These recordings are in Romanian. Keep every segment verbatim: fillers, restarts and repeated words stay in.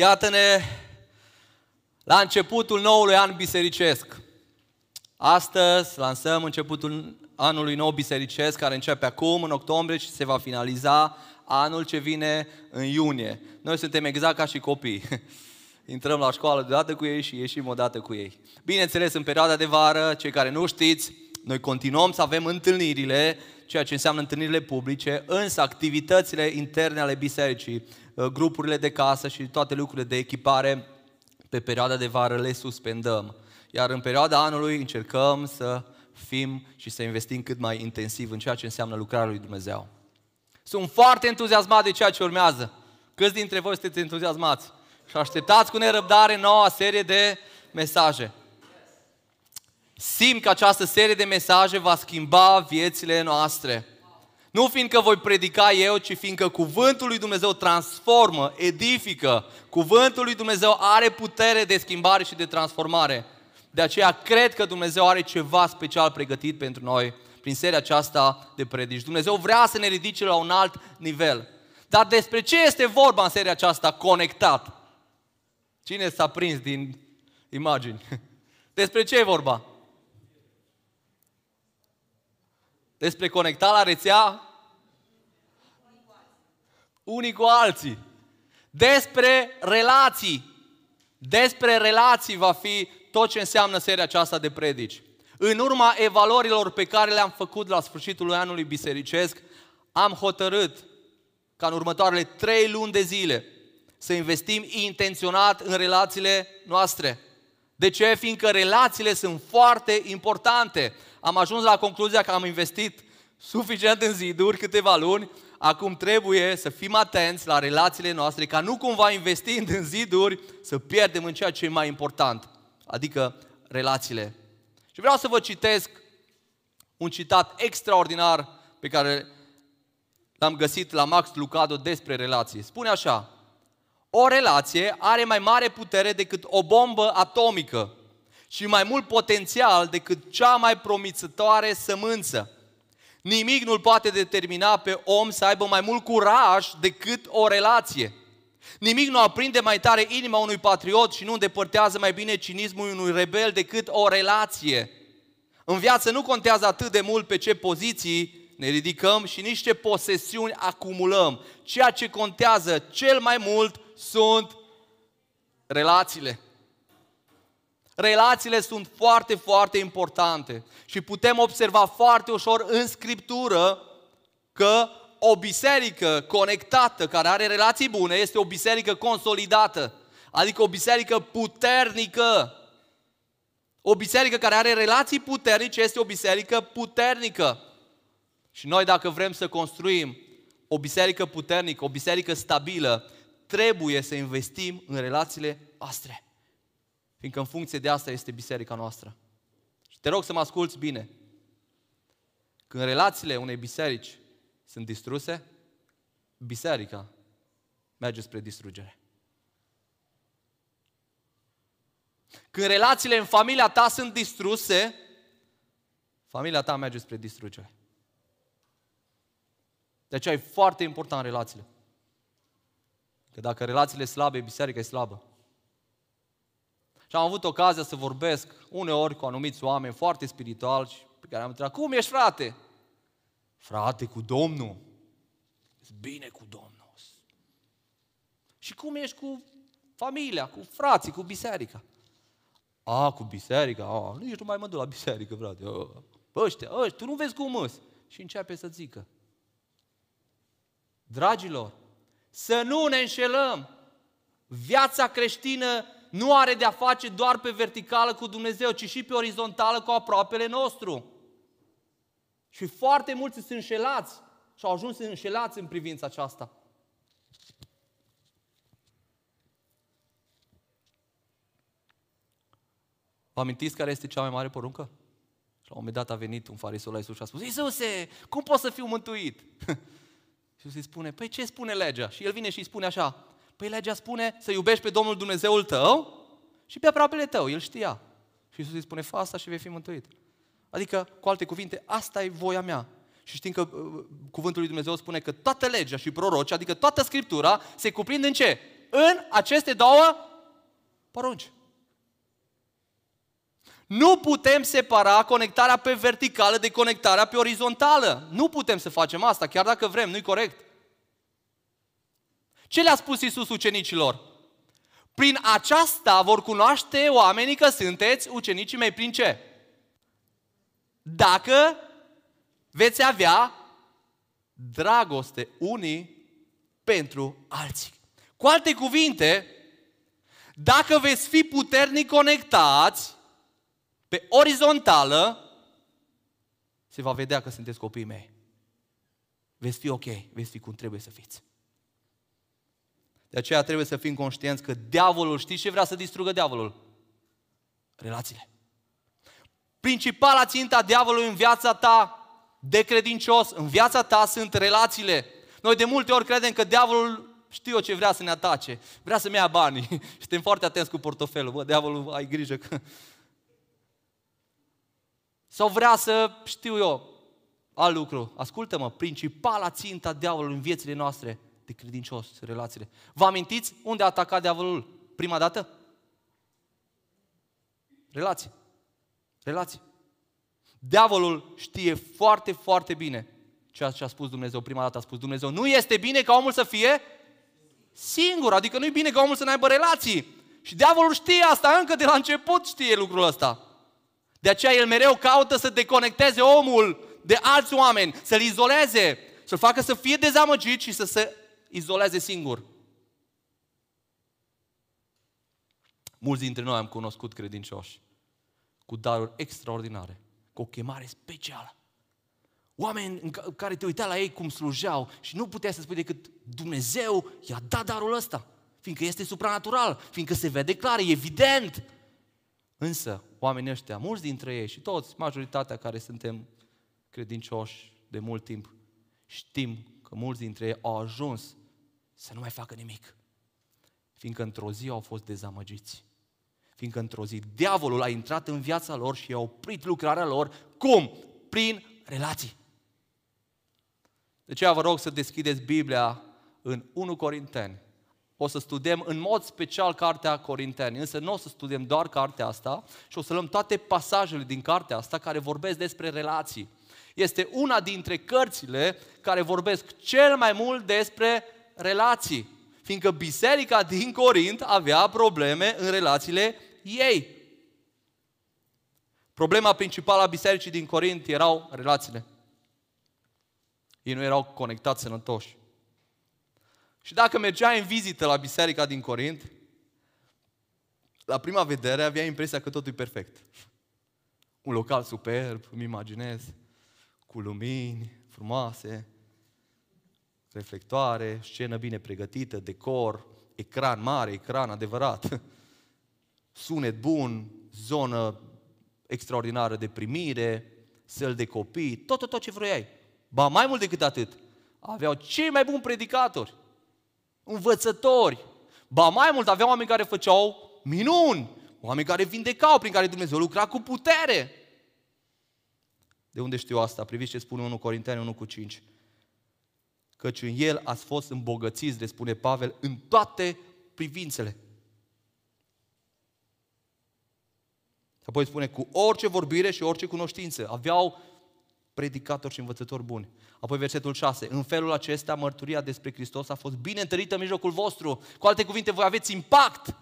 Iată-ne la începutul noului an bisericesc. Astăzi lansăm începutul anului nou bisericesc, care începe acum, în octombrie, și se va finaliza anul ce vine în iunie. Noi suntem exact ca și copii. Intrăm la școală deodată cu ei și ieșim odată cu ei. Bineînțeles, în perioada de vară, cei care nu știți, noi continuăm să avem întâlnirile, ceea ce înseamnă întâlnirile publice, însă activitățile interne ale bisericii, grupurile de casă și toate lucrurile de echipare, pe perioada de vară le suspendăm. Iar în perioada anului încercăm să fim și să investim cât mai intensiv în ceea ce înseamnă lucrarea lui Dumnezeu. Sunt foarte entuziasmat de ceea ce urmează. Câți dintre voi sunteți entuziasmați? Și așteptați cu nerăbdare noua serie de mesaje. Simt că această serie de mesaje va schimba viețile noastre. Nu fiindcă voi predica eu, ci fiindcă cuvântul lui Dumnezeu transformă, edifică. Cuvântul lui Dumnezeu are putere de schimbare și de transformare. De aceea cred că Dumnezeu are ceva special pregătit pentru noi prin seria aceasta de predici. Dumnezeu vrea să ne ridice la un alt nivel. Dar despre ce este vorba în seria aceasta? Conectat. Cine s-a prins din imagini? Despre ce e vorba? Despre conecta la rețea? Unii cu alții. Despre relații. Despre relații va fi tot ce înseamnă seria aceasta de predici. În urma evaluărilor pe care le-am făcut la sfârșitul anului bisericesc, am hotărât ca în următoarele trei luni de zile să investim intenționat în relațiile noastre. De ce? Fiindcă relațiile sunt foarte importante. Am ajuns la concluzia că am investit suficient în ziduri câteva luni, acum trebuie să fim atenți la relațiile noastre, ca nu cumva investind în ziduri să pierdem în ceea ce e mai important, adică relațiile. Și vreau să vă citesc un citat extraordinar pe care l-am găsit la Max Lucado despre relații. Spune așa: o relație are mai mare putere decât o bombă atomică și mai mult potențial decât cea mai promițătoare sămânță. Nimic nu-l poate determina pe om să aibă mai mult curaj decât o relație. Nimic nu aprinde mai tare inima unui patriot și nu îndepărtează mai bine cinismul unui rebel decât o relație. În viață nu contează atât de mult pe ce poziții ne ridicăm și nici ce posesiuni acumulăm. Ceea ce contează cel mai mult sunt relațiile. Relațiile sunt foarte, foarte importante și putem observa foarte ușor în Scriptură că o biserică conectată, care are relații bune, este o biserică consolidată, adică o biserică puternică. O biserică care are relații puternice este o biserică puternică. Și noi, dacă vrem să construim o biserică puternică, o biserică stabilă, trebuie să investim în relațiile noastre. Fiindcă în funcție de asta este biserica noastră. Și te rog să mă asculți bine. Când relațiile unei biserici sunt distruse, biserica merge spre distrugere. Când relațiile în familia ta sunt distruse, familia ta merge spre distrugere. De aceea e foarte important relațiile. Că dacă relațiile sunt slabe, biserica e slabă. Și am avut ocazia să vorbesc uneori cu anumiți oameni foarte spirituali pe care am întrebat: cum ești, frate? Frate, cu Domnul. Bine cu Domnul. Și cum ești cu familia, cu frații, cu biserica? A, cu biserica? A, nici nu mai mă duc la biserică, frate. Ăștia, ăștia, tu nu vezi cum îs. Și începe să zică. Dragilor, să nu ne înșelăm. Viața creștină nu are de-a face doar pe verticală cu Dumnezeu, ci și pe orizontală cu aproapele nostru. Și foarte mulți sunt înșelați și au ajuns înșelați în privința aceasta. Vă amintiți care este cea mai mare poruncă? Și la un moment dat a venit un fariseu la Iisus și a spus: Iisuse, cum pot să fiu mântuit? Iisus îi spune: păi ce spune legea? Și el vine și îi spune așa: păi legea spune să iubești pe Domnul Dumnezeul tău și pe aproapele tău. El știa. Și Iisus îi spune: fă asta și vei fi mântuit. Adică, cu alte cuvinte, asta e voia mea. Și știm că uh, cuvântul lui Dumnezeu spune că toată legea și proroci, adică toată Scriptura, se cuprinde în ce? în aceste două porunci. Nu putem separa conectarea pe verticală de conectarea pe orizontală. Nu putem să facem asta, chiar dacă vrem, nu-i corect. Ce le-a spus Iisus ucenicilor? Prin aceasta vor cunoaște oamenii că sunteți ucenicii mei. Prin ce? Dacă veți avea dragoste unii pentru alții. Cu alte cuvinte, dacă veți fi puternic conectați pe orizontală, se va vedea că sunteți copiii mei. Veți fi ok, veți fi cum trebuie să fiți. De aceea trebuie să fim conștienți că diavolul, știți ce vrea să distrugă diavolul? Relațiile. Principala ținta diavolului în viața ta de credincios, în viața ta, sunt relațiile. Noi de multe ori credem că diavolul, știu eu ce vrea să ne atace, vrea să-mi ia banii. Suntem foarte atenți cu portofelul. Bă, diavolul, ai grijă că... Sau vrea să, știu eu, alt lucru. Ascultă-mă, principala ținta diavolului în viețile noastre de credincios, relațiile. Vă amintiți unde a atacat diavolul prima dată? Relații. Relații. Diavolul știe foarte, foarte bine ceea ce a spus Dumnezeu. Prima dată a spus Dumnezeu, nu este bine ca omul să fie singur, adică nu-i bine ca omul să nu aibă relații. Și diavolul știe asta, încă de la început știe lucrul ăsta. De aceea el mereu caută să deconecteze omul de alți oameni, să-l izoleze, să-l facă să fie dezamăgit și să se izoleze singur. Mulți dintre noi am cunoscut credincioși cu daruri extraordinare, cu o chemare specială. Oameni în care te uita la ei cum slujeau și nu puteai să spui decât Dumnezeu i-a dat darul ăsta, fiindcă este supranatural, fiindcă se vede clar, e evident. Însă, oamenii ăștia, mulți dintre ei și toți, majoritatea care suntem credincioși de mult timp, știm că mulți dintre ei au ajuns să nu mai facă nimic, fiindcă într-o zi au fost dezamăgiți. Fiindcă într-o zi diavolul a intrat în viața lor și a oprit lucrarea lor. Cum? Prin relații. De aceea vă rog să deschideți Biblia în întâi Corinteni. O să studiem în mod special cartea Corinteni, însă nu o să studiem doar cartea asta și o să luăm toate pasajele din cartea asta care vorbesc despre relații. Este una dintre cărțile care vorbesc cel mai mult despre relații, fiindcă biserica din Corint avea probleme în relațiile ei. Problema principală a bisericii din Corint erau relațiile. Ei nu erau conectați sănătoși. Și dacă mergeai în vizită la biserica din Corint, la prima vedere aveai impresia că totul e perfect. Un local superb, îmi imaginez, cu lumini frumoase, reflectoare, scenă bine pregătită, decor, ecran mare, ecran adevărat, sunet bun, zonă extraordinară de primire, săl de copii, tot, tot, tot ce vroiai. Ba mai mult decât atât, aveau cei mai buni predicatori, învățători, ba mai mult, aveau oameni care făceau minuni, oameni care vindecau, prin care Dumnezeu lucra cu putere. De unde știu asta? Priviți ce spune întâi Corinteni unu cu cinci. Căci în el ați fost îmbogățiți, le spune Pavel, în toate privințele. Apoi spune, cu orice vorbire și orice cunoștință. Aveau predicatori și învățători buni. Apoi versetul șase. În felul acesta, mărturia despre Hristos a fost bine întărită în mijlocul vostru. Cu alte cuvinte, voi aveți impact.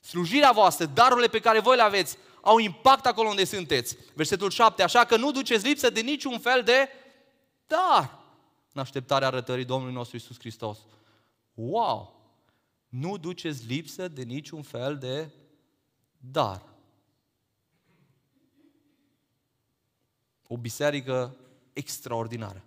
Slujirea voastră, darurile pe care voi le aveți, au impact acolo unde sunteți. Versetul șapte. Așa că nu duceți lipsă de niciun fel de dar. În așteptarea arătării Domnului nostru Iisus Hristos. Wow! Nu duceți lipsă de niciun fel de dar. O biserică extraordinară.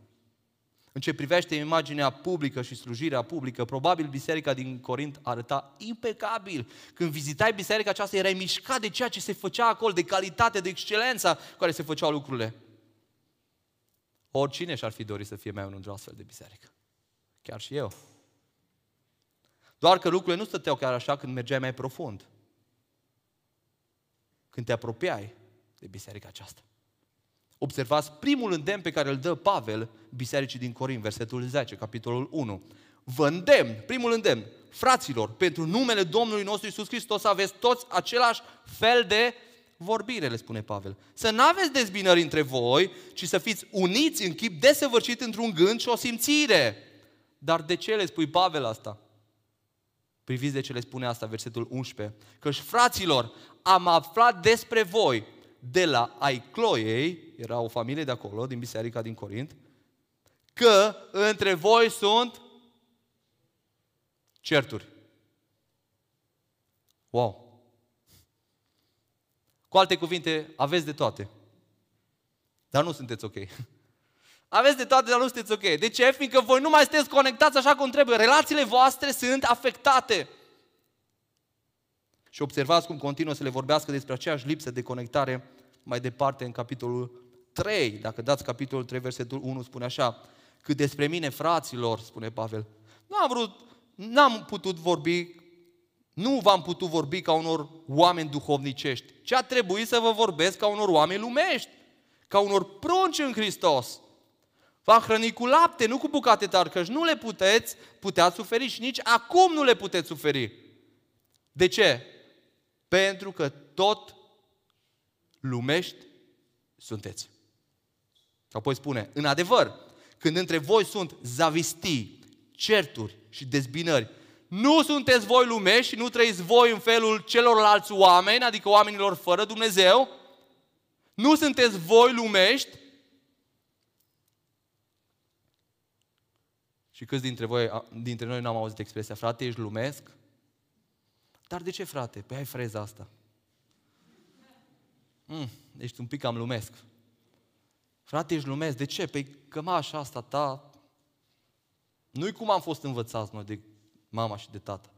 În ce privește imaginea publică și slujirea publică, probabil biserica din Corint arăta impecabil. Când vizitai biserica aceasta, erai mișcat de ceea ce se făcea acolo, de calitate, de excelența cu care se făceau lucrurile. Oricine și-ar fi dorit să fie mai unul într-o astfel de biserică. Chiar și eu. Doar că lucrurile nu stăteau chiar așa când mergeai mai profund. Când te apropiai de biserica aceasta. Observați primul îndemn pe care îl dă Pavel bisericii din Corint, versetul zece, capitolul unu. Vă îndemn, primul îndemn, fraților, pentru numele Domnului nostru Iisus Hristos aveți toți același fel de vorbire, le spune Pavel. Să n-aveți dezbinări între voi, ci să fiți uniți în chip desăvârșit într-un gând și o simțire. Dar de ce le spui Pavel asta? Priviți de ce le spune asta, versetul unsprezece. Căci, fraților, am aflat despre voi de la Aicloiei, era o familie de acolo, din biserica din Corint, că între voi sunt certuri. Wow! Cu alte cuvinte, aveți de toate, dar nu sunteți ok. Aveți de toate, dar nu sunteți ok. De ce? Fiindcă voi nu mai sunteți conectați așa cum trebuie. Relațiile voastre sunt afectate. Și observați cum continuă să le vorbească despre aceeași lipsă de conectare mai departe în capitolul trei. Dacă dați capitolul trei, versetul unu, spune așa: cât despre mine, fraților, spune Pavel, n-am vrut, n-am putut vorbi, nu v-am putut vorbi ca unor oameni duhovnicești, ci a trebuit să vă vorbesc ca unor oameni lumești, ca unor prunci în Hristos. V-am hrănit cu lapte, nu cu bucate tari, căci nu le puteți putea suferi și nici acum nu le puteți suferi. De ce? Pentru că tot lumești sunteți. Apoi spune, în adevăr, când între voi sunt zavistii, certuri și dezbinări, nu sunteți voi lumești și nu trăiți voi în felul celorlalți oameni, adică oamenilor fără Dumnezeu, nu sunteți voi lumești. Și câți dintre voi, dintre noi n-am auzit expresia, frate, ești lumesc? Dar de ce, frate? Păi ai freza asta. Mm, ești un pic cam lumesc. Frate, ești lumesc. De ce? Păi cămașa asta ta nu-i cum am fost învățați noi de mama și de tată.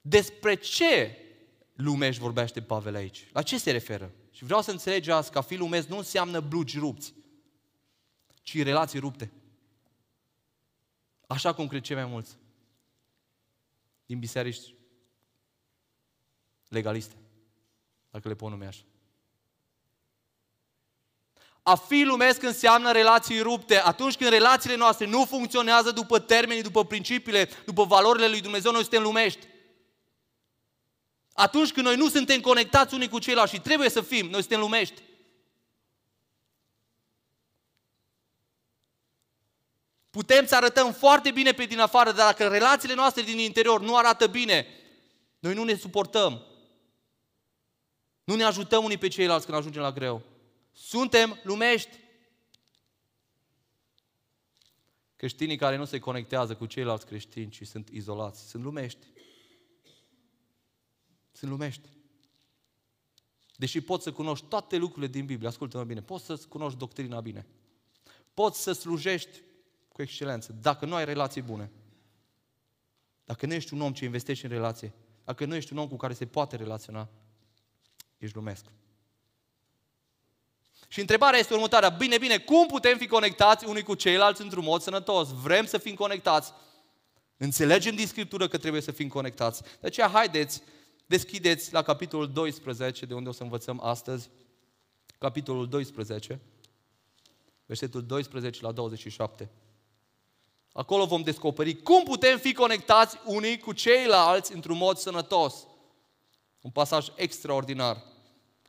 Despre ce lumești vorbește Pavel aici? La ce se referă? Și vreau să înțelegi asta, că a fi lumesc nu înseamnă blugi rupți, ci relații rupte. Așa cum cred cei mai mulți din biserici legaliste, dacă le pot numi așa. A fi lumesc înseamnă relații rupte. Atunci când relațiile noastre nu funcționează după termenii, după principiile, după valorile lui Dumnezeu, noi suntem lumești. Atunci când noi nu suntem conectați unii cu ceilalți și trebuie să fim, noi suntem lumești. Putem să arătăm foarte bine pe din afară, dar dacă relațiile noastre din interior nu arată bine, noi nu ne suportăm. Nu ne ajutăm unii pe ceilalți când ajungem la greu. Suntem lumești. Creștinii care nu se conectează cu ceilalți creștini, ci sunt izolați, sunt lumești. Sunt lumești. Deși poți să cunoști toate lucrurile din Biblie, ascultă-mă bine, poți să cunoști doctrina bine, poți să slujești cu excelență, dacă nu ai relații bune, dacă nu ești un om ce investești în relație, dacă nu ești un om cu care se poate relaționa, ești lumesc. Și întrebarea este următoarea: bine, bine, cum putem fi conectați unii cu ceilalți într-un mod sănătos? Vrem să fim conectați. Înțelegem din Scriptură că trebuie să fim conectați. De aceea, haideți, deschideți la capitolul doisprezece, de unde o să învățăm astăzi, capitolul doisprezece, versetul doisprezece la douăzeci și șapte. Acolo vom descoperi cum putem fi conectați unii cu ceilalți într-un mod sănătos. Un pasaj extraordinar,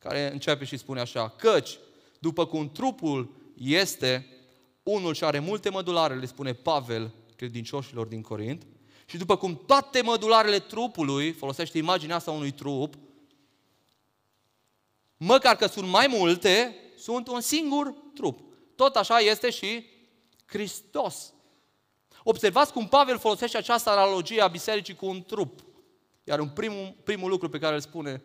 care începe și spune așa: căci, după cum trupul este unul și are multe mădulare, le spune Pavel credincioșilor din Corint, și după cum toate mădularele trupului, folosește imaginea asta unui trup, măcar că sunt mai multe, sunt un singur trup. Tot așa este și Hristos. Observați cum Pavel folosește această analogie a bisericii cu un trup. Iar un primul, primul lucru pe care îl spune,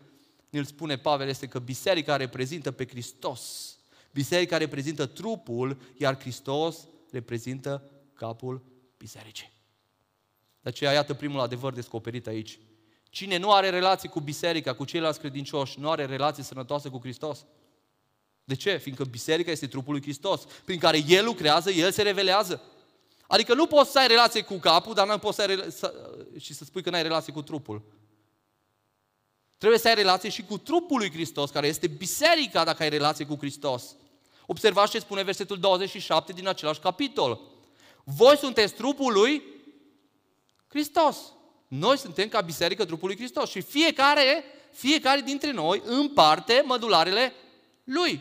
îl spune Pavel este că biserica reprezintă pe Hristos. Biserica reprezintă trupul, iar Hristos reprezintă capul bisericii. De aceea, iată primul adevăr descoperit aici. Cine nu are relații cu biserica, cu ceilalți credincioși, nu are relații sănătoase cu Hristos. De ce? Fiindcă biserica este trupul lui Hristos, prin care El lucrează, El se revelează. Adică nu poți să ai relație cu capul, dar nu poți să ai rela- să, și să spui că nu ai relație cu trupul. Trebuie să ai relație și cu trupul lui Hristos, care este biserica, dacă ai relație cu Hristos. Observați ce spune versetul douăzeci și șapte din același capitol. Voi sunteți trupul lui Hristos. Noi suntem ca biserică trupul lui Hristos. Și fiecare, fiecare dintre noi împarte mădularele lui.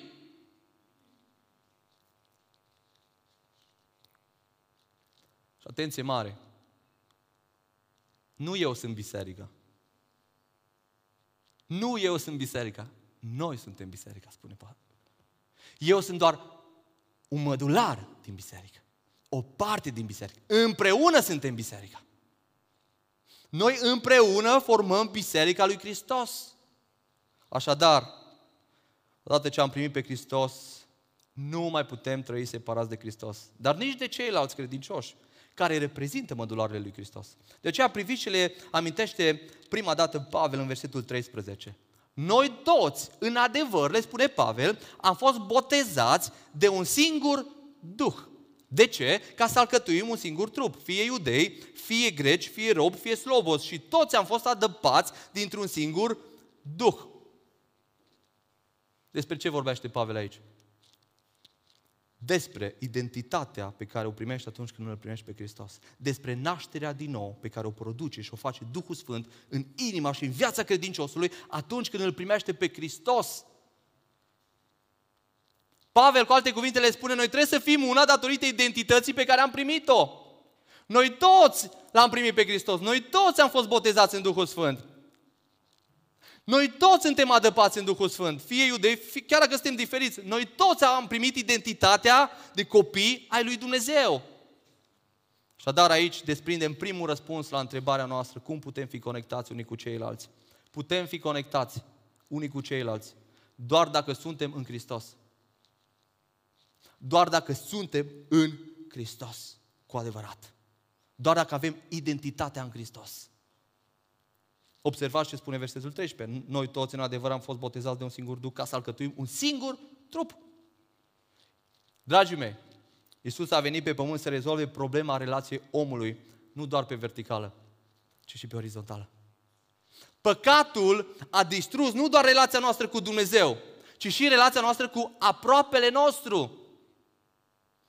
Și atenție mare. Nu eu sunt biserica. Nu eu sunt biserica. Noi suntem biserica, spune Pavel. Eu sunt doar un mădular din biserică. O parte din biserică. Împreună suntem biserica. Noi împreună formăm biserica lui Hristos. Așadar, odată ce am primit pe Hristos, nu mai putem trăi separați de Hristos. Dar nici de ceilalți credincioși care reprezintă mădularele lui Hristos. De aceea priviți și le amintește prima dată Pavel în versetul treisprezece. Noi toți, în adevăr, le spune Pavel, am fost botezați de un singur Duh. De ce? Ca să alcătuim un singur trup, fie iudei, fie greci, fie robi, fie slobozi. Și toți am fost adăpați dintr-un singur Duh. Despre ce vorbește Pavel aici? Despre identitatea pe care o primești atunci când nu îl primești pe Hristos. Despre nașterea din nou pe care o produce și o face Duhul Sfânt în inima și în viața credinciosului atunci când îl primește pe Hristos. Pavel, cu alte cuvinte, le spune, noi trebuie să fim una datorită identității pe care am primit-o. Noi toți l-am primit pe Hristos. Noi toți am fost botezați în Duhul Sfânt. Noi toți suntem adăpați în Duhul Sfânt, fie iudei, fie, chiar dacă suntem diferiți. Noi toți am primit identitatea de copii ai lui Dumnezeu. Așadar aici desprindem primul răspuns la întrebarea noastră, cum putem fi conectați unii cu ceilalți. Putem fi conectați unii cu ceilalți doar dacă suntem în Hristos. Doar dacă suntem în Hristos, cu adevărat. Doar dacă avem identitatea în Hristos. Observați ce spune versetul treisprezece. Noi toți, în adevăr, am fost botezați de un singur Duh ca să alcătuim un singur trup. Dragii mei, Iisus a venit pe pământ să rezolve problema relației omului, nu doar pe verticală, ci și pe orizontală. Păcatul a distrus nu doar relația noastră cu Dumnezeu, ci și relația noastră cu aproapele nostru.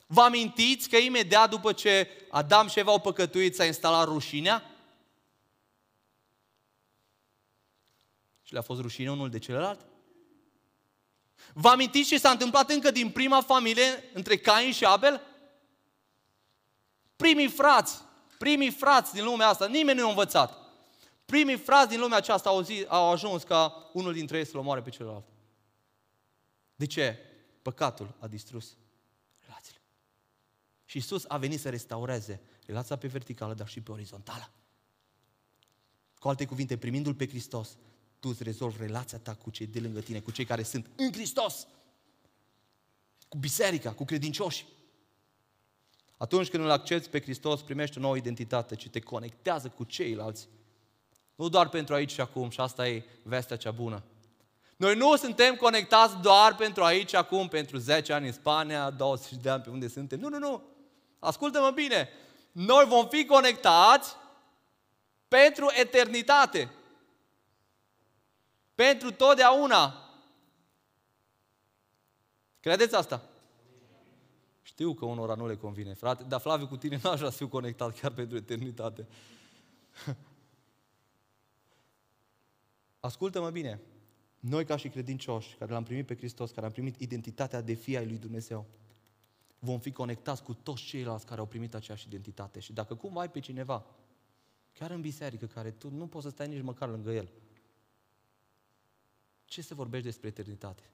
Vă amintiți că imediat după ce Adam și Eva au păcătuit, s-a instalat rușinea? Și le-a fost rușine unul de celălalt? Vă amintiți ce s-a întâmplat încă din prima familie între Cain și Abel? Primii frați, primii frați din lumea asta, nimeni nu i-a învățat. Primii frați din lumea aceasta au, zi, au ajuns ca unul dintre ei să-l omoare pe celălalt. De ce? Păcatul a distrus relațiile. Și Iisus a venit să restaureze relația pe verticală, dar și pe orizontală. Cu alte cuvinte, primindu-L pe Hristos, tu îți rezolvi relația ta cu cei de lângă tine, cu cei care sunt în Hristos, cu biserica, cu credincioși. Atunci când îl accepti pe Hristos, primești o nouă identitate, ci te conectează cu ceilalți. Nu doar pentru aici și acum, și asta e vestea cea bună. Noi nu suntem conectați doar pentru aici și acum, pentru zece ani în Spania, douăzeci de ani pe unde suntem. Nu, nu, nu. Ascultă-mă bine. Noi vom fi conectați pentru eternitate. Pentru totdeauna. Credeți asta? Știu că unora nu le convine, frate, dar Flaviu, cu tine nu aș vrea să fiu conectat chiar pentru eternitate. Ascultă-mă bine. Noi ca și credincioși, care l-am primit pe Hristos, care am primit identitatea de fii ai lui Dumnezeu, vom fi conectați cu toți ceilalți care au primit aceeași identitate. Și dacă cum ai pe cineva, chiar în biserică, care tu nu poți să stai nici măcar lângă el, ce să vorbești despre eternitate?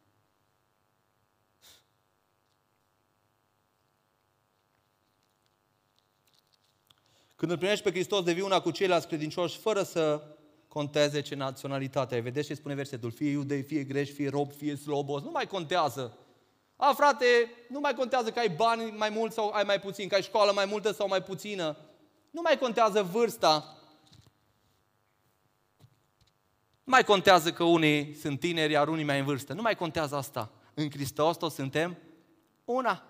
Când îl primești pe Hristos, devii una cu ceilalți credincioși, fără să conteze ce naționalitate ai. Vedeți ce spune versetul? Fie iudei, fie greci, fie robi, fie slobozi. Nu mai contează. A, frate, nu mai contează că ai bani mai mult sau ai mai puțin, că ai școală mai multă sau mai puțină. Nu mai contează vârsta. Nu mai contează că unii sunt tineri, iar unii mai în vârstă. Nu mai contează asta. În Hristos toți suntem una.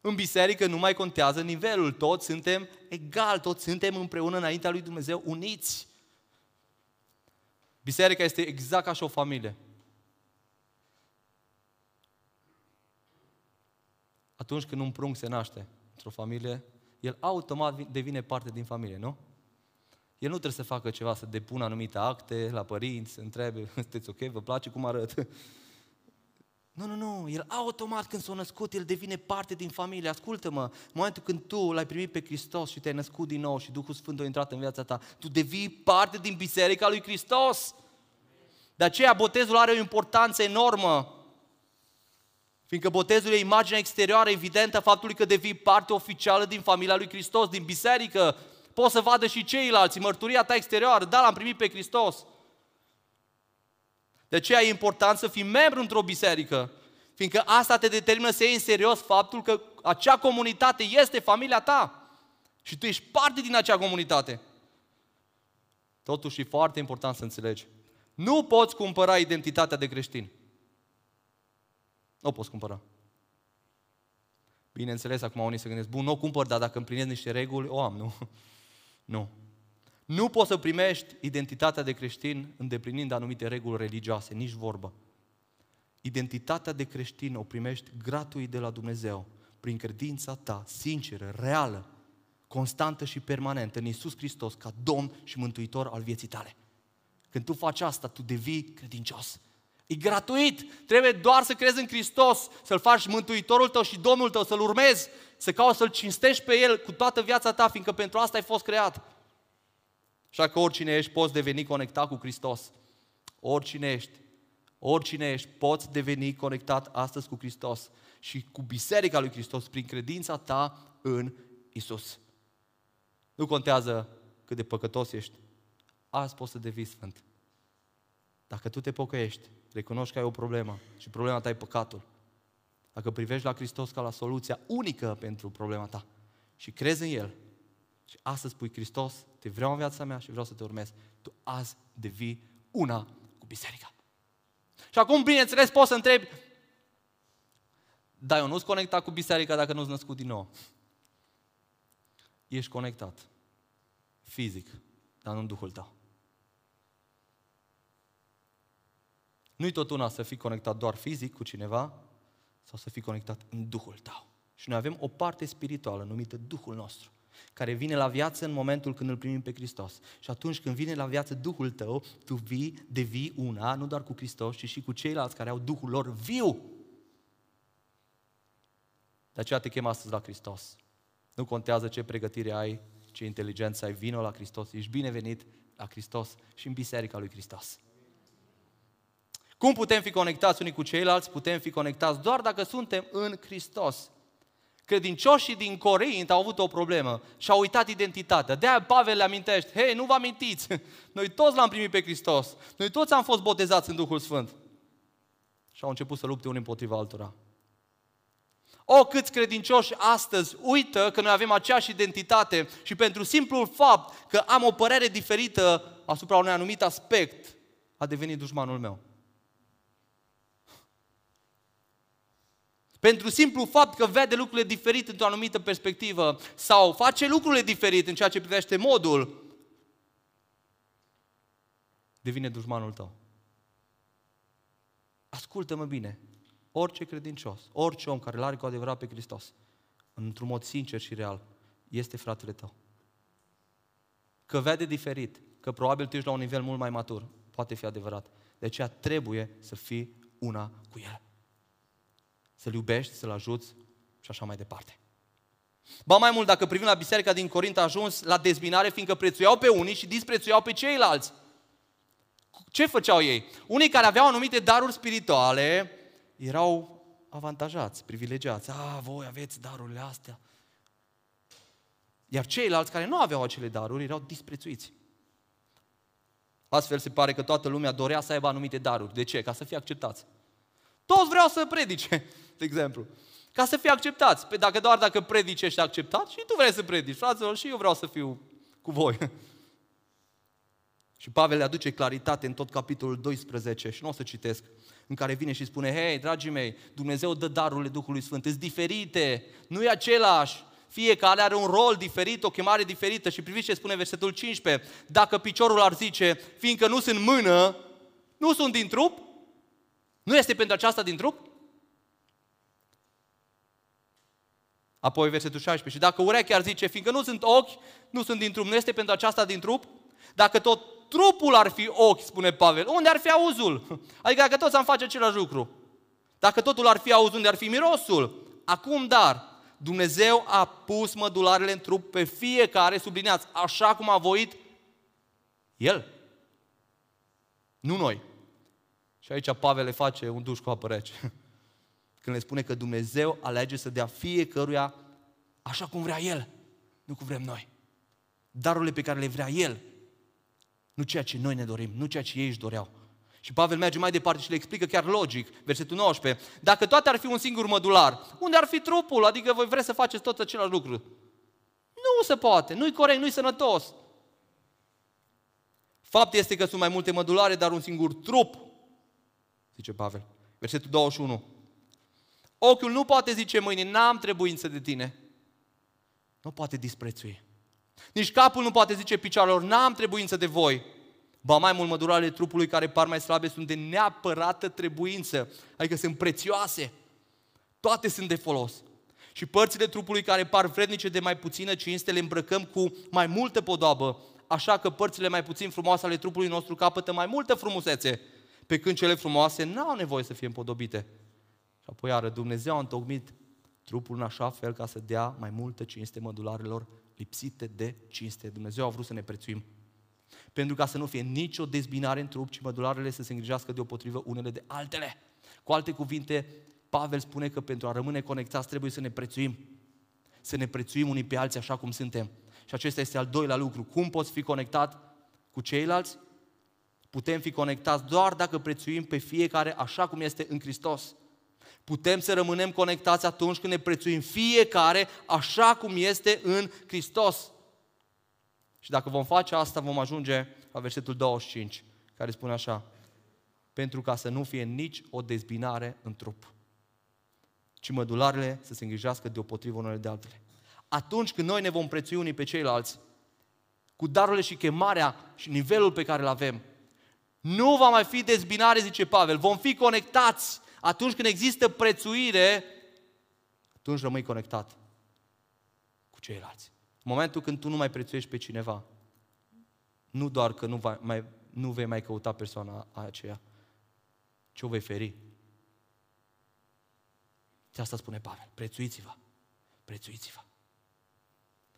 În biserică nu mai contează nivelul. Toți suntem egali, toți suntem împreună înaintea lui Dumnezeu, uniți. Biserica este exact ca și o familie. Atunci când un prunc se naște într-o familie, el automat devine parte din familie, nu? El nu trebuie să facă ceva, să depună anumite acte la părinți, să întrebe, sunteți ok, vă place cum arăt? Nu, nu, nu, el automat când s-a născut, el devine parte din familie. Ascultă-mă, în momentul când tu l-ai primit pe Hristos și te-ai născut din nou și Duhul Sfânt a intrat în viața ta, tu devii parte din biserica lui Hristos. De aceea botezul are o importanță enormă. Fiindcă botezul e imaginea exterioară evidentă a faptului că devii parte oficială din familia lui Hristos, din biserică. Poți să vadă și ceilalți, mărturia ta exterioară, da, l-am primit pe Hristos. De aceea e important să fii membru într-o biserică, fiindcă asta te determină să iei în serios faptul că acea comunitate este familia ta și tu ești parte din acea comunitate. Totuși e foarte important să înțelegi. Nu poți cumpăra identitatea de creștin. Nu o poți cumpăra. Bineînțeles, acum unii se gândesc, bun, nu o cumpăr, dar dacă împlinesc niște reguli, o am, nu? Nu. Nu poți să primești identitatea de creștin îndeplinind anumite reguli religioase, nici vorbă. Identitatea de creștin o primești gratuit de la Dumnezeu, prin credința ta, sinceră, reală, constantă și permanentă în Iisus Hristos ca Domn și Mântuitor al vieții tale. Când tu faci asta, tu devii credincios. E gratuit, trebuie doar să crezi în Hristos, să-L faci Mântuitorul tău și Domnul tău, să-L urmezi, să cauți să-L cinstești pe El cu toată viața ta, fiindcă pentru asta ai fost creat. Așa că oricine ești, poți deveni conectat cu Hristos. Oricine ești, oricine ești, poți deveni conectat astăzi cu Hristos și cu Biserica lui Hristos prin credința ta în Iisus. Nu contează cât de păcătos ești, azi poți să devii sfânt. Dacă tu te pocăiești, recunoști că ai o problemă și problema ta e păcatul. Dacă privești la Hristos ca la soluția unică pentru problema ta și crezi în El și astăzi spui, Hristos, te vreau în viața mea și vreau să te urmez, tu azi devii una cu biserica. Și acum, bineînțeles, poți să întrebi, dar eu nu-s conectat cu biserica dacă nu-s născut din nou. Ești conectat fizic, dar nu în Duhul tău. Nu-i tot una să fii conectat doar fizic cu cineva sau să fii conectat în Duhul tău. Și noi avem o parte spirituală numită Duhul nostru, care vine la viață în momentul când îl primim pe Hristos. Și atunci când vine la viață Duhul tău, tu vii, devii una, nu doar cu Hristos, ci și cu ceilalți care au Duhul lor viu. De aceea te chem astăzi la Hristos. Nu contează ce pregătire ai, ce inteligență ai, vino la Hristos, ești binevenit la Hristos și în biserica lui Hristos. Cum putem fi conectați unii cu ceilalți? Putem fi conectați doar dacă suntem în Hristos. Credincioșii din Corint au avut o problemă și au uitat identitatea. De-aia Pavel le amintește, hei, nu vă amintiți, noi toți l-am primit pe Hristos, noi toți am fost botezați în Duhul Sfânt. Și au început să lupte unii împotriva altora. O, câți credincioși astăzi uită că noi avem aceeași identitate și pentru simplul fapt că am o părere diferită asupra unui anumit aspect, a devenit dușmanul meu. Pentru simplu fapt că vede lucrurile diferite într-o anumită perspectivă sau face lucrurile diferite în ceea ce privește modul, devine dușmanul tău. Ascultă-mă bine, orice credincios, orice om care îl are cu adevărat pe Hristos, într-un mod sincer și real, este fratele tău. Că vede diferit, că probabil tu ești la un nivel mult mai matur, poate fi adevărat. De aceea trebuie să fii una cu el. Să-l iubești, să-l ajuți și așa mai departe. Ba mai mult, dacă privim la biserica din Corint, a ajuns la dezbinare, fiindcă prețuiau pe unii și disprețuiau pe ceilalți. Ce făceau ei? Unii care aveau anumite daruri spirituale erau avantajați, privilegiați. A, voi aveți darurile astea. Iar ceilalți care nu aveau acele daruri erau disprețuiți. Astfel se pare că toată lumea dorea să aibă anumite daruri. De ce? Ca să fie acceptați. Toți vreau să predice, de exemplu, ca să fie acceptați. Pe dacă doar dacă predici ești acceptat, și tu vrei să predici, fraților, și eu vreau să fiu cu voi. Și Pavel le aduce claritate în tot capitolul doisprezece, și nu o să citesc, în care vine și spune, hei, dragii mei, Dumnezeu dă darurile Duhului Sfânt, sunt diferite, nu e același, fiecare are un rol diferit, o chemare diferită. Și priviți ce spune versetul cincisprezece, dacă piciorul ar zice, fiindcă nu sunt mână, nu sunt din trup, nu este pentru aceasta din trup? Apoi versetul șaisprezece. Și dacă urechea ar zice, fiindcă nu sunt ochi, nu sunt din trup, nu este pentru aceasta din trup? Dacă tot trupul ar fi ochi, spune Pavel, unde ar fi auzul? Adică dacă toți am face același lucru. Dacă totul ar fi auz, unde ar fi mirosul? Acum dar, Dumnezeu a pus mădularele în trup pe fiecare, subliniați, așa cum a voit El. Nu noi. Și aici Pavel le face un duș cu apă rece. Când le spune că Dumnezeu alege să dea fiecăruia așa cum vrea El, nu cum vrem noi. Darurile pe care le vrea El, nu ceea ce noi ne dorim, nu ceea ce ei își doreau. Și Pavel merge mai departe și le explică chiar logic, versetul nouăsprezece. Dacă toate ar fi un singur mădular, unde ar fi trupul? Adică voi vreți să faceți tot același lucru. Nu se poate, nu-i corect, nu-i sănătos. Fapt este că sunt mai multe mădulare, dar un singur trup, zice Pavel. Versetul douăzeci și unu. Ochiul nu poate zice mâinii, n-am trebuință de tine. Nu poate disprețui. Nici capul nu poate zice picioarelor, n-am trebuință de voi. Ba mai mult, mădularele trupului care par mai slabe sunt de neapărată trebuință, adică sunt prețioase, toate sunt de folos. Și părțile trupului care par vrednice de mai puțină cinste le îmbrăcăm cu mai multă podoabă, așa că părțile mai puțin frumoase ale trupului nostru capătă mai multă frumusețe, pe când cele frumoase n-au nevoie să fie împodobite. Și apoi iară, Dumnezeu a întocmit trupul în așa fel ca să dea mai multă cinste mădularelor lipsite de cinste. Dumnezeu a vrut să ne prețuim. Pentru ca să nu fie nicio dezbinare în trup, ci mădularele să se îngrijească deopotrivă unele de altele. Cu alte cuvinte, Pavel spune că pentru a rămâne conectați trebuie să ne prețuim. Să ne prețuim unii pe alții așa cum suntem. Și acesta este al doilea lucru. Cum poți fi conectat cu ceilalți? Putem fi conectați doar dacă prețuim pe fiecare așa cum este în Hristos. Putem să rămânem conectați atunci când ne prețuim fiecare așa cum este în Hristos. Și dacă vom face asta, vom ajunge la versetul douăzeci și cinci, care spune așa, pentru ca să nu fie nici o dezbinare în trup, ci mădularele să se îngrijească deopotrivă unele de altele. Atunci când noi ne vom prețui unii pe ceilalți, cu darurile și chemarea și nivelul pe care îl avem, nu va mai fi dezbinare, zice Pavel, vom fi conectați. Atunci când există prețuire, atunci rămâi conectat cu ceilalți. În momentul când tu nu mai prețuiești pe cineva, nu doar că nu, va, mai, nu vei mai căuta persoana aceea, ci o vei feri. De asta spune Pavel, prețuiți-vă, prețuiți-vă.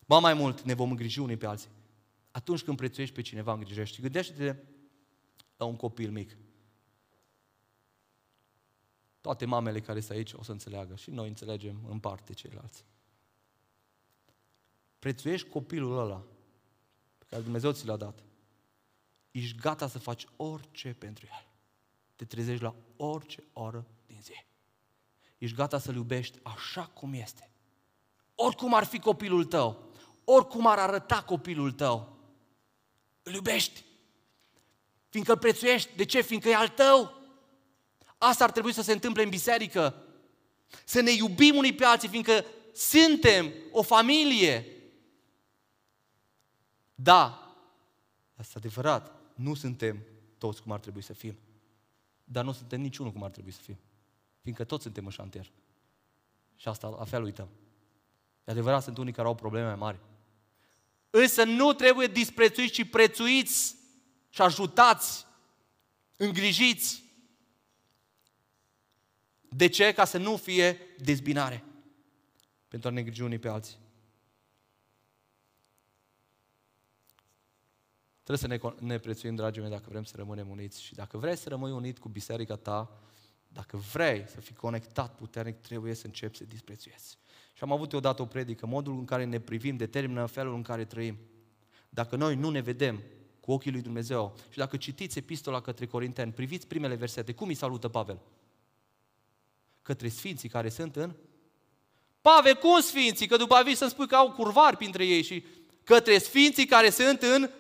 Ba mai mult, ne vom îngriji unii pe alții. Atunci când prețuiești pe cineva, îngrijești. Gândește-te la un copil mic. Toate mamele care sunt aici o să înțeleagă și noi înțelegem în parte ceilalți. Prețuiești copilul ăla pe care Dumnezeu ți l-a dat. Ești gata să faci orice pentru el. Te trezești la orice oră din zi. Ești gata să-l iubești așa cum este. Oricum ar fi copilul tău, oricum ar arăta copilul tău, îl iubești. Fiindcă îl prețuiești. De ce? Fiindcă e al tău. Asta ar trebui să se întâmple în biserică. Să ne iubim unii pe alții, fiindcă suntem o familie. Da, asta e adevărat, nu suntem toți cum ar trebui să fim, dar nu suntem niciunul cum ar trebui să fim, fiindcă toți suntem în șantier. Și asta la fel uităm. E adevărat, sunt unii care au probleme mai mari. Însă nu trebuie disprețuiți, ci prețuiți și ajutați, îngrijiți. De ce? Ca să nu fie dezbinare. Pentru a ne îngriji unii pe alții. Trebuie să ne, ne prețuim, dragii mei, dacă vrem să rămânem uniți. Și dacă vrei să rămâi unit cu biserica ta, dacă vrei să fii conectat puternic, trebuie să începi să disprețuiești. Și am avut eu odată o predică, modul în care ne privim determină felul în care trăim. Dacă noi nu ne vedem cu ochii lui Dumnezeu, și dacă citiți epistola către Corinteni, priviți primele versete, cum îi salută Pavel? Către sfinții care sunt în... Pavel, cum sfinții? Că după avii să-mi spui că au curvari printre ei și către sfinții care sunt în...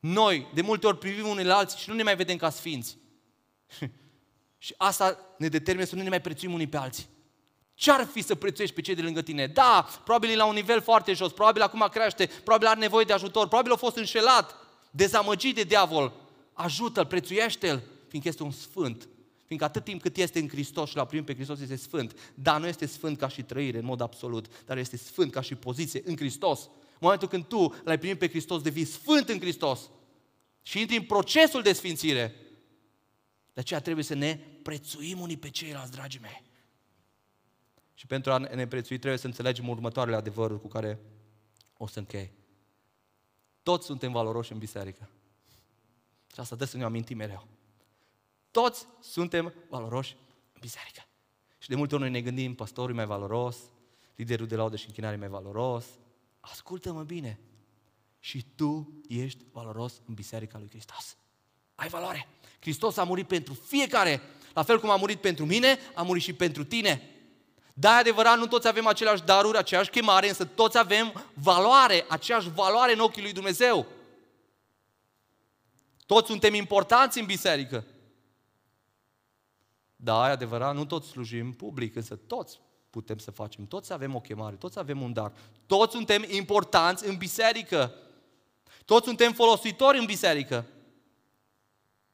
Noi, de multe ori, privim unii la alții și nu ne mai vedem ca sfinți. Și asta ne determină să nu ne mai prețuim unii pe alții. Ce-ar fi să prețuiești pe cei de lângă tine? Da, probabil la un nivel foarte jos, probabil acum crește, probabil are nevoie de ajutor, probabil a fost înșelat, dezamăgit de diavol. Ajută-l, prețuiește-l, fiindcă este un sfânt. Fiindcă atât timp cât este în Hristos și l-a primit pe Hristos, este sfânt. Dar nu este sfânt ca și trăire în mod absolut, dar este sfânt ca și poziție în Hristos. În momentul când tu l-ai primit pe Hristos, devii sfânt în Hristos și intri în procesul de sfințire. De aceea trebuie să ne prețuim unii pe ceilalți, dragii mei. Și pentru a ne prețui trebuie să înțelegem următoarele adevăruri cu care o să închei. Toți suntem valoroși în biserică. Și asta trebuie să ne amintim mereu. Toți suntem valoroși în biserică. Și de multe ori noi ne gândim, pastorul e mai valoros, liderul de laudă și închinare e mai valoros. Ascultă-mă bine. Și tu ești valoros în biserica lui Hristos. Ai valoare. Hristos a murit pentru fiecare. La fel cum a murit pentru mine, a murit și pentru tine. Da, adevărat, nu toți avem aceleași daruri, aceeași chemare, însă toți avem valoare, aceeași valoare în ochii lui Dumnezeu. Toți suntem importanți în biserică. Da, adevărat, nu toți slujim public, însă toți putem să facem, toți avem o chemare, toți avem un dar. Toți suntem importanți în biserică. Toți suntem folositori în biserică.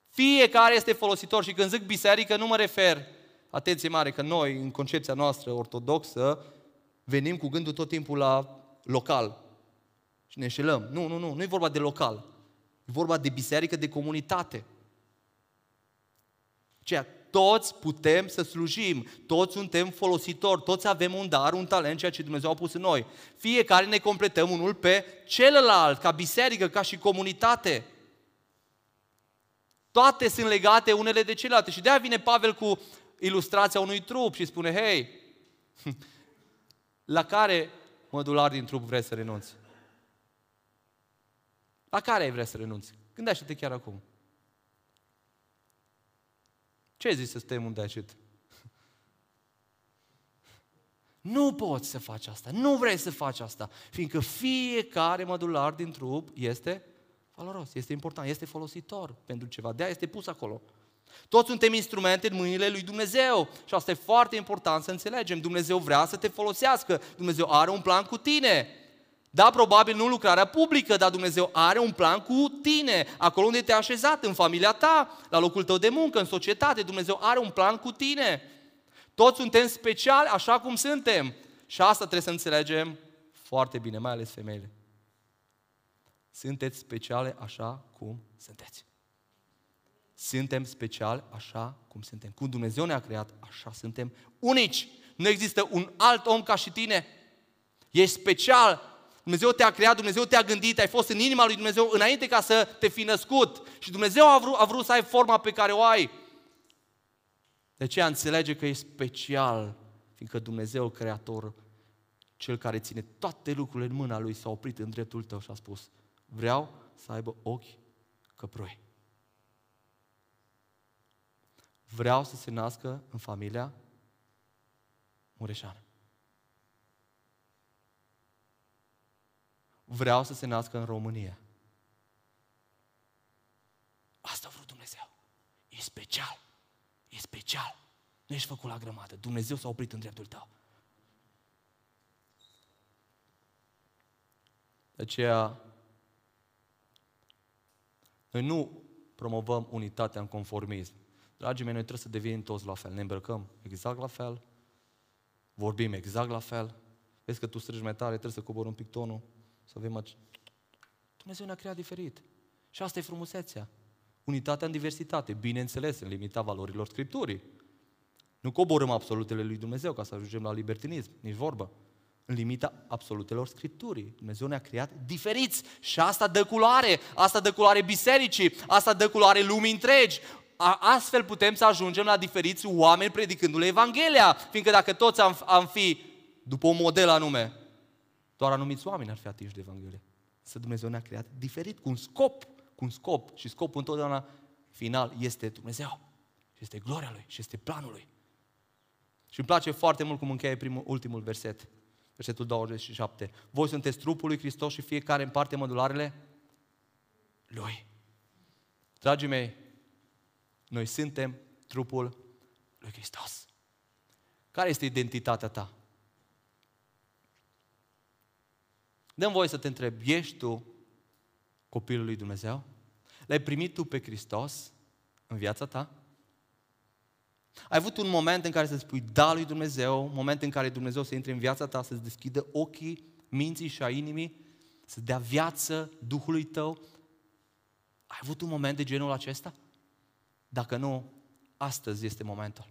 Fiecare este folositor și când zic biserică nu mă refer, atenție mare, că noi, în concepția noastră ortodoxă, venim cu gândul tot timpul la local și ne înșelăm. Nu, nu, nu, nu e vorba de local, e vorba de biserică, de comunitate. Ceea, toți putem să slujim, toți suntem folositori, toți avem un dar, un talent, ceea ce Dumnezeu a pus în noi. Fiecare ne completăm unul pe celălalt, ca biserică, ca și comunitate. Toate sunt legate unele de celelalte și de-aia vine Pavel cu ilustrația unui trup și spune, hei, la care mădular din trup vrei să renunți? La care vrei să renunți? Gândește-te chiar acum. Ce zici să stai un deget? Nu poți să faci asta, nu vrei să faci asta, fiindcă fiecare mădular din trup este valoros, este important, este folositor pentru ceva, de-aia este pus acolo. Toți suntem instrumente în mâinile lui Dumnezeu și asta e foarte important să înțelegem. Dumnezeu vrea să te folosească, Dumnezeu are un plan cu tine. Da, probabil nu lucrarea publică, dar Dumnezeu are un plan cu tine. Acolo unde te-ai așezat, în familia ta, la locul tău de muncă, în societate, Dumnezeu are un plan cu tine. Toți suntem speciali așa cum suntem și asta trebuie să înțelegem foarte bine, mai ales femeile. Sunteți speciale așa cum sunteți. Suntem speciali așa cum suntem. Cum Dumnezeu ne-a creat, așa suntem unici. Nu există un alt om ca și tine. Ești special. Dumnezeu te-a creat, Dumnezeu te-a gândit, ai fost în inima lui Dumnezeu înainte ca să te fi născut. Și Dumnezeu a vrut, a vrut să ai forma pe care o ai. De aceea înțelege că ești special, fiindcă Dumnezeu, Creator, Cel care ține toate lucrurile în mâna Lui, s-a oprit în dreptul tău și a spus, vreau să aibă ochi căprui. Vreau să se nască în familia mureșană. Vreau să se nască în România. Asta a vrut Dumnezeu. E special. E special. Nu ești făcut la grămadă. Dumnezeu s-a oprit în dreptul tău. De aceea, noi nu promovăm unitatea în conformism. Dragii mei, noi trebuie să devenim toți la fel. Ne îmbrăcăm exact la fel. Vorbim exact la fel. Vezi că tu strângi mai tare, trebuie să cobori un pic tonul. Să avem aici. Dumnezeu ne-a creat diferit. Și asta e frumusețea. Unitatea în diversitate, bineînțeles, în limita valorilor Scripturii. Nu coborâm absolutele lui Dumnezeu ca să ajungem la libertinism, nici vorbă. În limita absolutelor Scripturii. Dumnezeu ne-a creat diferiți și asta dă culoare. Asta dă culoare bisericii, asta dă culoare lumii întregi. Astfel putem să ajungem la diferiți oameni predicându-le Evanghelia. Fiindcă dacă toți am, am fi după un model anume, doar anumiți oameni ar fi atinși de Evanghelie. Să Dumnezeu ne-a creat diferit, cu un scop, cu un scop. Și scopul întotdeauna final este Dumnezeu. Și este gloria Lui, și este planul Lui. Și îmi place foarte mult cum încheie primul, ultimul verset. Versetul douăzeci și șapte. Voi sunteți trupul lui Hristos și fiecare împarte mădularele Lui. Dragii mei, noi suntem trupul lui Hristos. Care este identitatea ta? Dă-mi voie să te întreb, ești tu copilul lui Dumnezeu? L-ai primit tu pe Hristos în viața ta? Ai avut un moment în care să spui da lui Dumnezeu, un moment în care Dumnezeu să intre în viața ta, să-ți deschidă ochii, minții și a inimii, să dea viață Duhului tău? Ai avut un moment de genul acesta? Dacă nu, astăzi este momentul.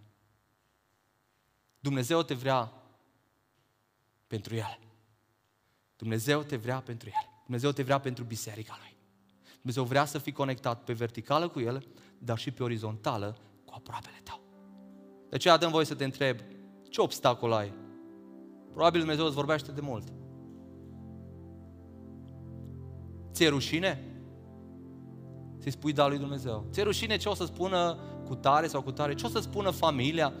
Dumnezeu te vrea pentru El. Dumnezeu te vrea pentru El. Dumnezeu te vrea pentru biserica Lui. Dumnezeu vrea să fii conectat pe verticală cu El, dar și pe orizontală cu aproapele tău. De aceea dăm voie să te întreb, ce obstacol ai? Probabil Dumnezeu îți vorbește de mult. Ți-e rușine? Să-i spui da lui Dumnezeu. Ți-e rușine ce o să spună cutare sau cutare? Ce o să spună familia?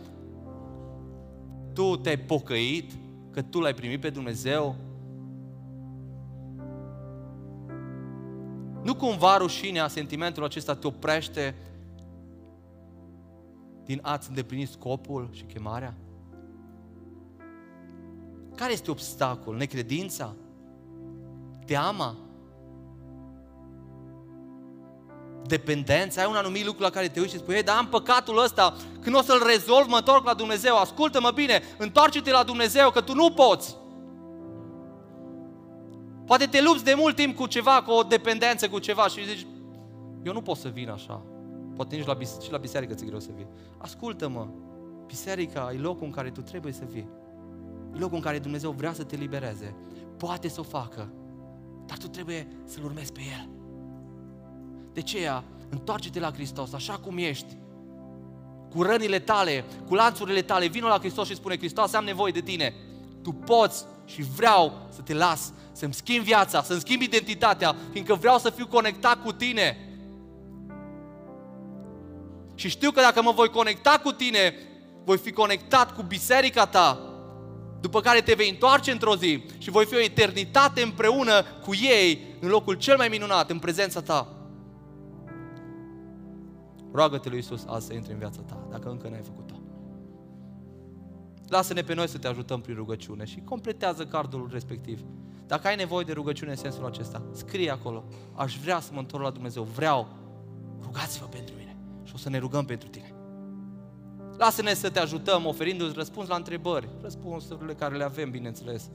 Tu te-ai pocăit că tu l-ai primit pe Dumnezeu? Nu cumva rușinea, sentimentul acesta te oprește din a-ți îndeplini scopul și chemarea? Care este obstacol? Necredința? Teama? Dependența? Ai un anumit lucru la care te uiți și spui, ei, dar am păcatul ăsta, când o să-l rezolv, mă întorc la Dumnezeu, ascultă-mă bine, întoarce-te la Dumnezeu, că tu nu poți. Poate te lupți de mult timp cu ceva, cu o dependență, cu ceva și zici, eu nu pot să vin așa. Poate nici la, bis- și la biserică ți-e greu să vii. Ascultă-mă, biserica e locul în care tu trebuie să vii. E locul în care Dumnezeu vrea să te libereze. Poate să o facă, dar tu trebuie să-L urmezi pe El. De aceea, întoarce-te la Hristos, așa cum ești, cu rănile tale, cu lanțurile tale, vino la Hristos și spune, Hristos, am nevoie de tine. Tu poți și vreau să te las, să-mi schimb viața, să-mi schimb identitatea, fiindcă vreau să fiu conectat cu tine. Și știu că dacă mă voi conecta cu tine, voi fi conectat cu biserica ta, după care te vei întoarce într-o zi și voi fi o eternitate împreună cu ei, în locul cel mai minunat, în prezența ta. Roagă-te lui Iisus azi să intre în viața ta, dacă încă n-ai făcut-o. Lasă-ne pe noi să te ajutăm prin rugăciune și completează cardul respectiv. Dacă ai nevoie de rugăciune în sensul acesta, scrie acolo, aș vrea să mă întorc la Dumnezeu, vreau, rugați-vă pentru mine și o să ne rugăm pentru tine. Lasă-ne să te ajutăm oferindu-ți răspuns la întrebări, răspunsurile care le avem, bineînțeles.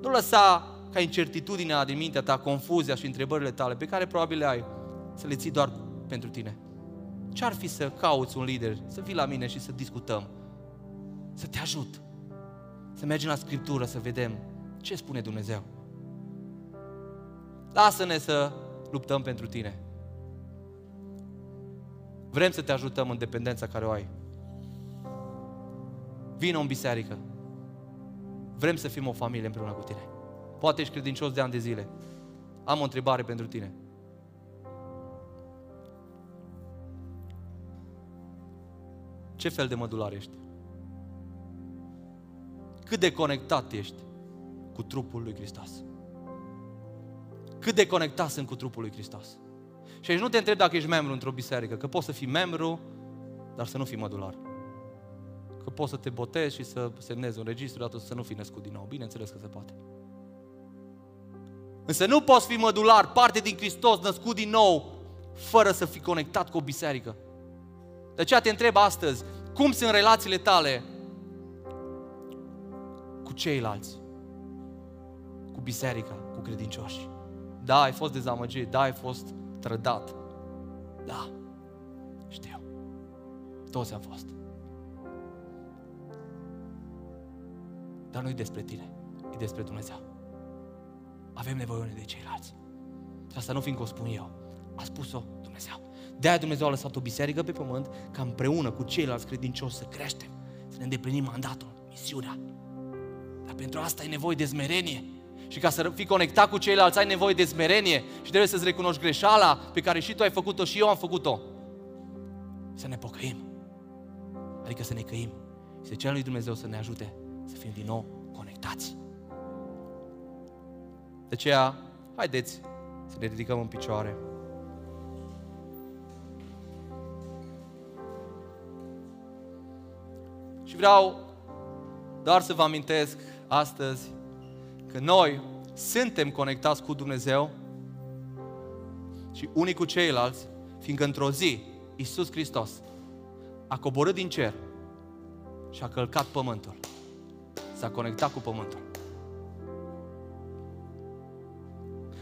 Nu lăsa ca incertitudinea din mintea ta, confuzia și întrebările tale pe care probabil le ai, să le ții doar pentru tine. Ce-ar fi să cauți un lider, să vii la mine și să discutăm? Să te ajut, să mergem la Scriptură, să vedem ce spune Dumnezeu. Lasă-ne să luptăm pentru tine. Vrem să te ajutăm în dependența care o ai. Vino în biserică. Vrem să fim o familie împreună cu tine. Poate ești credincios de ani de zile. Am o întrebare pentru tine. Ce fel de mădular ești? Cât de conectat ești cu trupul lui Hristos? Cât de conectat sunt cu trupul lui Hristos? Și aici nu te întreb dacă ești membru într-o biserică, că poți să fii membru, dar să nu fii mădular. Că poți să te botezi și să semnezi un registru, dar să nu fii născut din nou. Bineînțeles că se poate. Însă nu poți fi mădular, parte din Hristos, născut din nou, fără să fii conectat cu o biserică. De aceea te întreb astăzi, cum sunt relațiile tale cu ceilalți, cu biserica, cu credincioși? Da, ai fost dezamăgit, da, ai fost trădat. Da, știu, toți am fost. Dar nu-i despre tine, e despre Dumnezeu. Avem nevoie de ceilalți. Și asta nu fiindcă o spun eu, a spus-o Dumnezeu. De-aia Dumnezeu a lăsat o biserică pe pământ ca împreună cu ceilalți credincioși să creștem, să ne îndeplinim mandatul, misiunea. Dar pentru asta ai nevoie de smerenie. Și ca să fii conectat cu ceilalți ai nevoie de smerenie și trebuie să-ți recunoști greșeala pe care și tu ai făcut-o și eu am făcut-o. Să ne pocăim. Adică să ne căim. Și să cerem lui Dumnezeu să ne ajute să fim din nou conectați. De aceea, haideți să ne ridicăm în picioare. Și vreau doar să vă amintesc astăzi că noi suntem conectați cu Dumnezeu și unii cu ceilalți, fiindcă într-o zi Iisus Hristos a coborât din cer și a călcat pământul. S-a conectat cu pământul.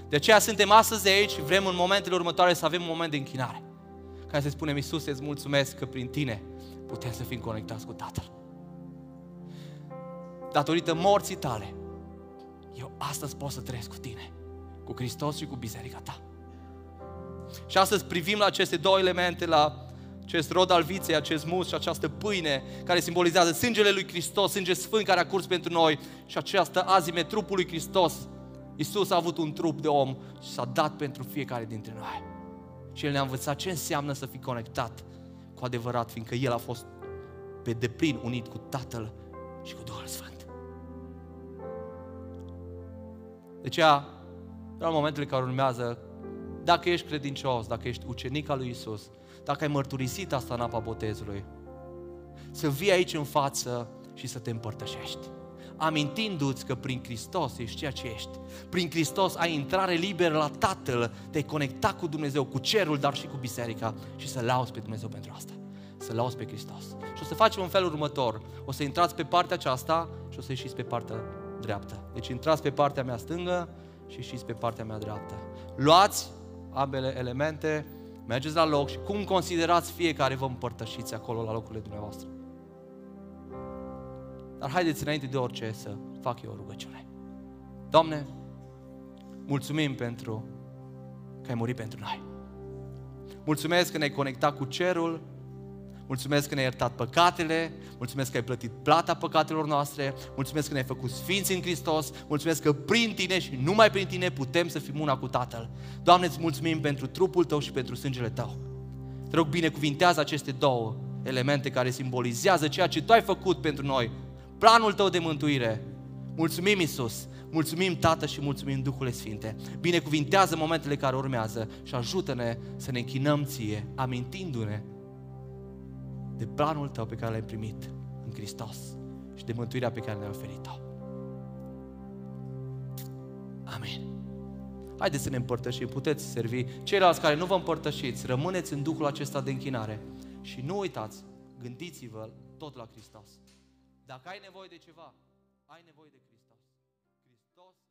De aceea suntem astăzi de aici, vrem în momentele următoare să avem un moment de închinare. Ca să spunem, Iisus, îți mulțumesc că prin Tine putem să fim conectați cu Tatăl. Datorită morții Tale, eu astăzi pot să trăiesc cu Tine, cu Hristos și cu biserica Ta. Și astăzi privim la aceste două elemente, la acest rod al viței, acest mus și această pâine care simbolizează sângele lui Hristos, sânge sfânt care a curs pentru noi și această azime, trupul lui Hristos. Iisus a avut un trup de om și s-a dat pentru fiecare dintre noi. Și El ne-a învățat ce înseamnă să fii conectat cu adevărat, fiindcă El a fost pe deplin unit cu Tatăl și cu Duhul Sfânt. De aceea, la momentul în care urmează, dacă ești credincios, dacă ești ucenic al lui Iisus, dacă ai mărturisit asta în apa botezului, să vii aici în față și să te împărtășești, amintindu-ți că prin Hristos ești ceea ce ești. Prin Hristos ai intrare liberă la Tatăl, te-ai conectat cu Dumnezeu, cu cerul, dar și cu biserica și să lauzi pe Dumnezeu pentru asta. Să lauzi pe Hristos. Și o să facem în felul următor. O să intrați pe partea aceasta și o să ieșiți pe partea dreaptă. Deci intrați pe partea mea stângă și ieșiți pe partea mea dreaptă. Luați ambele elemente, mergeți la loc și cum considerați fiecare vă împărtășiți acolo la locurile dumneavoastră. Dar haideți înainte de orice să fac eu o rugăciune. Doamne, mulțumim pentru că ai murit pentru noi. Mulțumesc că ne-ai conectat cu cerul, mulțumesc că ne-ai iertat păcatele, mulțumesc că ai plătit plata păcatelor noastre, mulțumesc că ne-ai făcut sfinți în Hristos, mulțumesc că prin Tine și numai prin Tine putem să fim una cu Tatăl. Doamne, îți mulțumim pentru trupul Tău și pentru sângele Tău. Te rog, binecuvintează aceste două elemente care simbolizează ceea ce Tu ai făcut pentru noi, planul Tău de mântuire. Mulțumim, Iisus, mulțumim, Tată, și mulțumim, Duhule Sfinte. Binecuvintează momentele care urmează și ajută-ne să ne închinăm Ție, amintindu-ne de planul Tău pe care l-ai primit în Hristos și de mântuirea pe care ne-ai oferit-o. Amin. Haideți să ne împărtășim, puteți servi. Ceilalți care nu vă împărtășiți, rămâneți în Duhul acesta de închinare și nu uitați, gândiți-vă tot la Hristos. Dacă ai nevoie de ceva, ai nevoie de Hristos.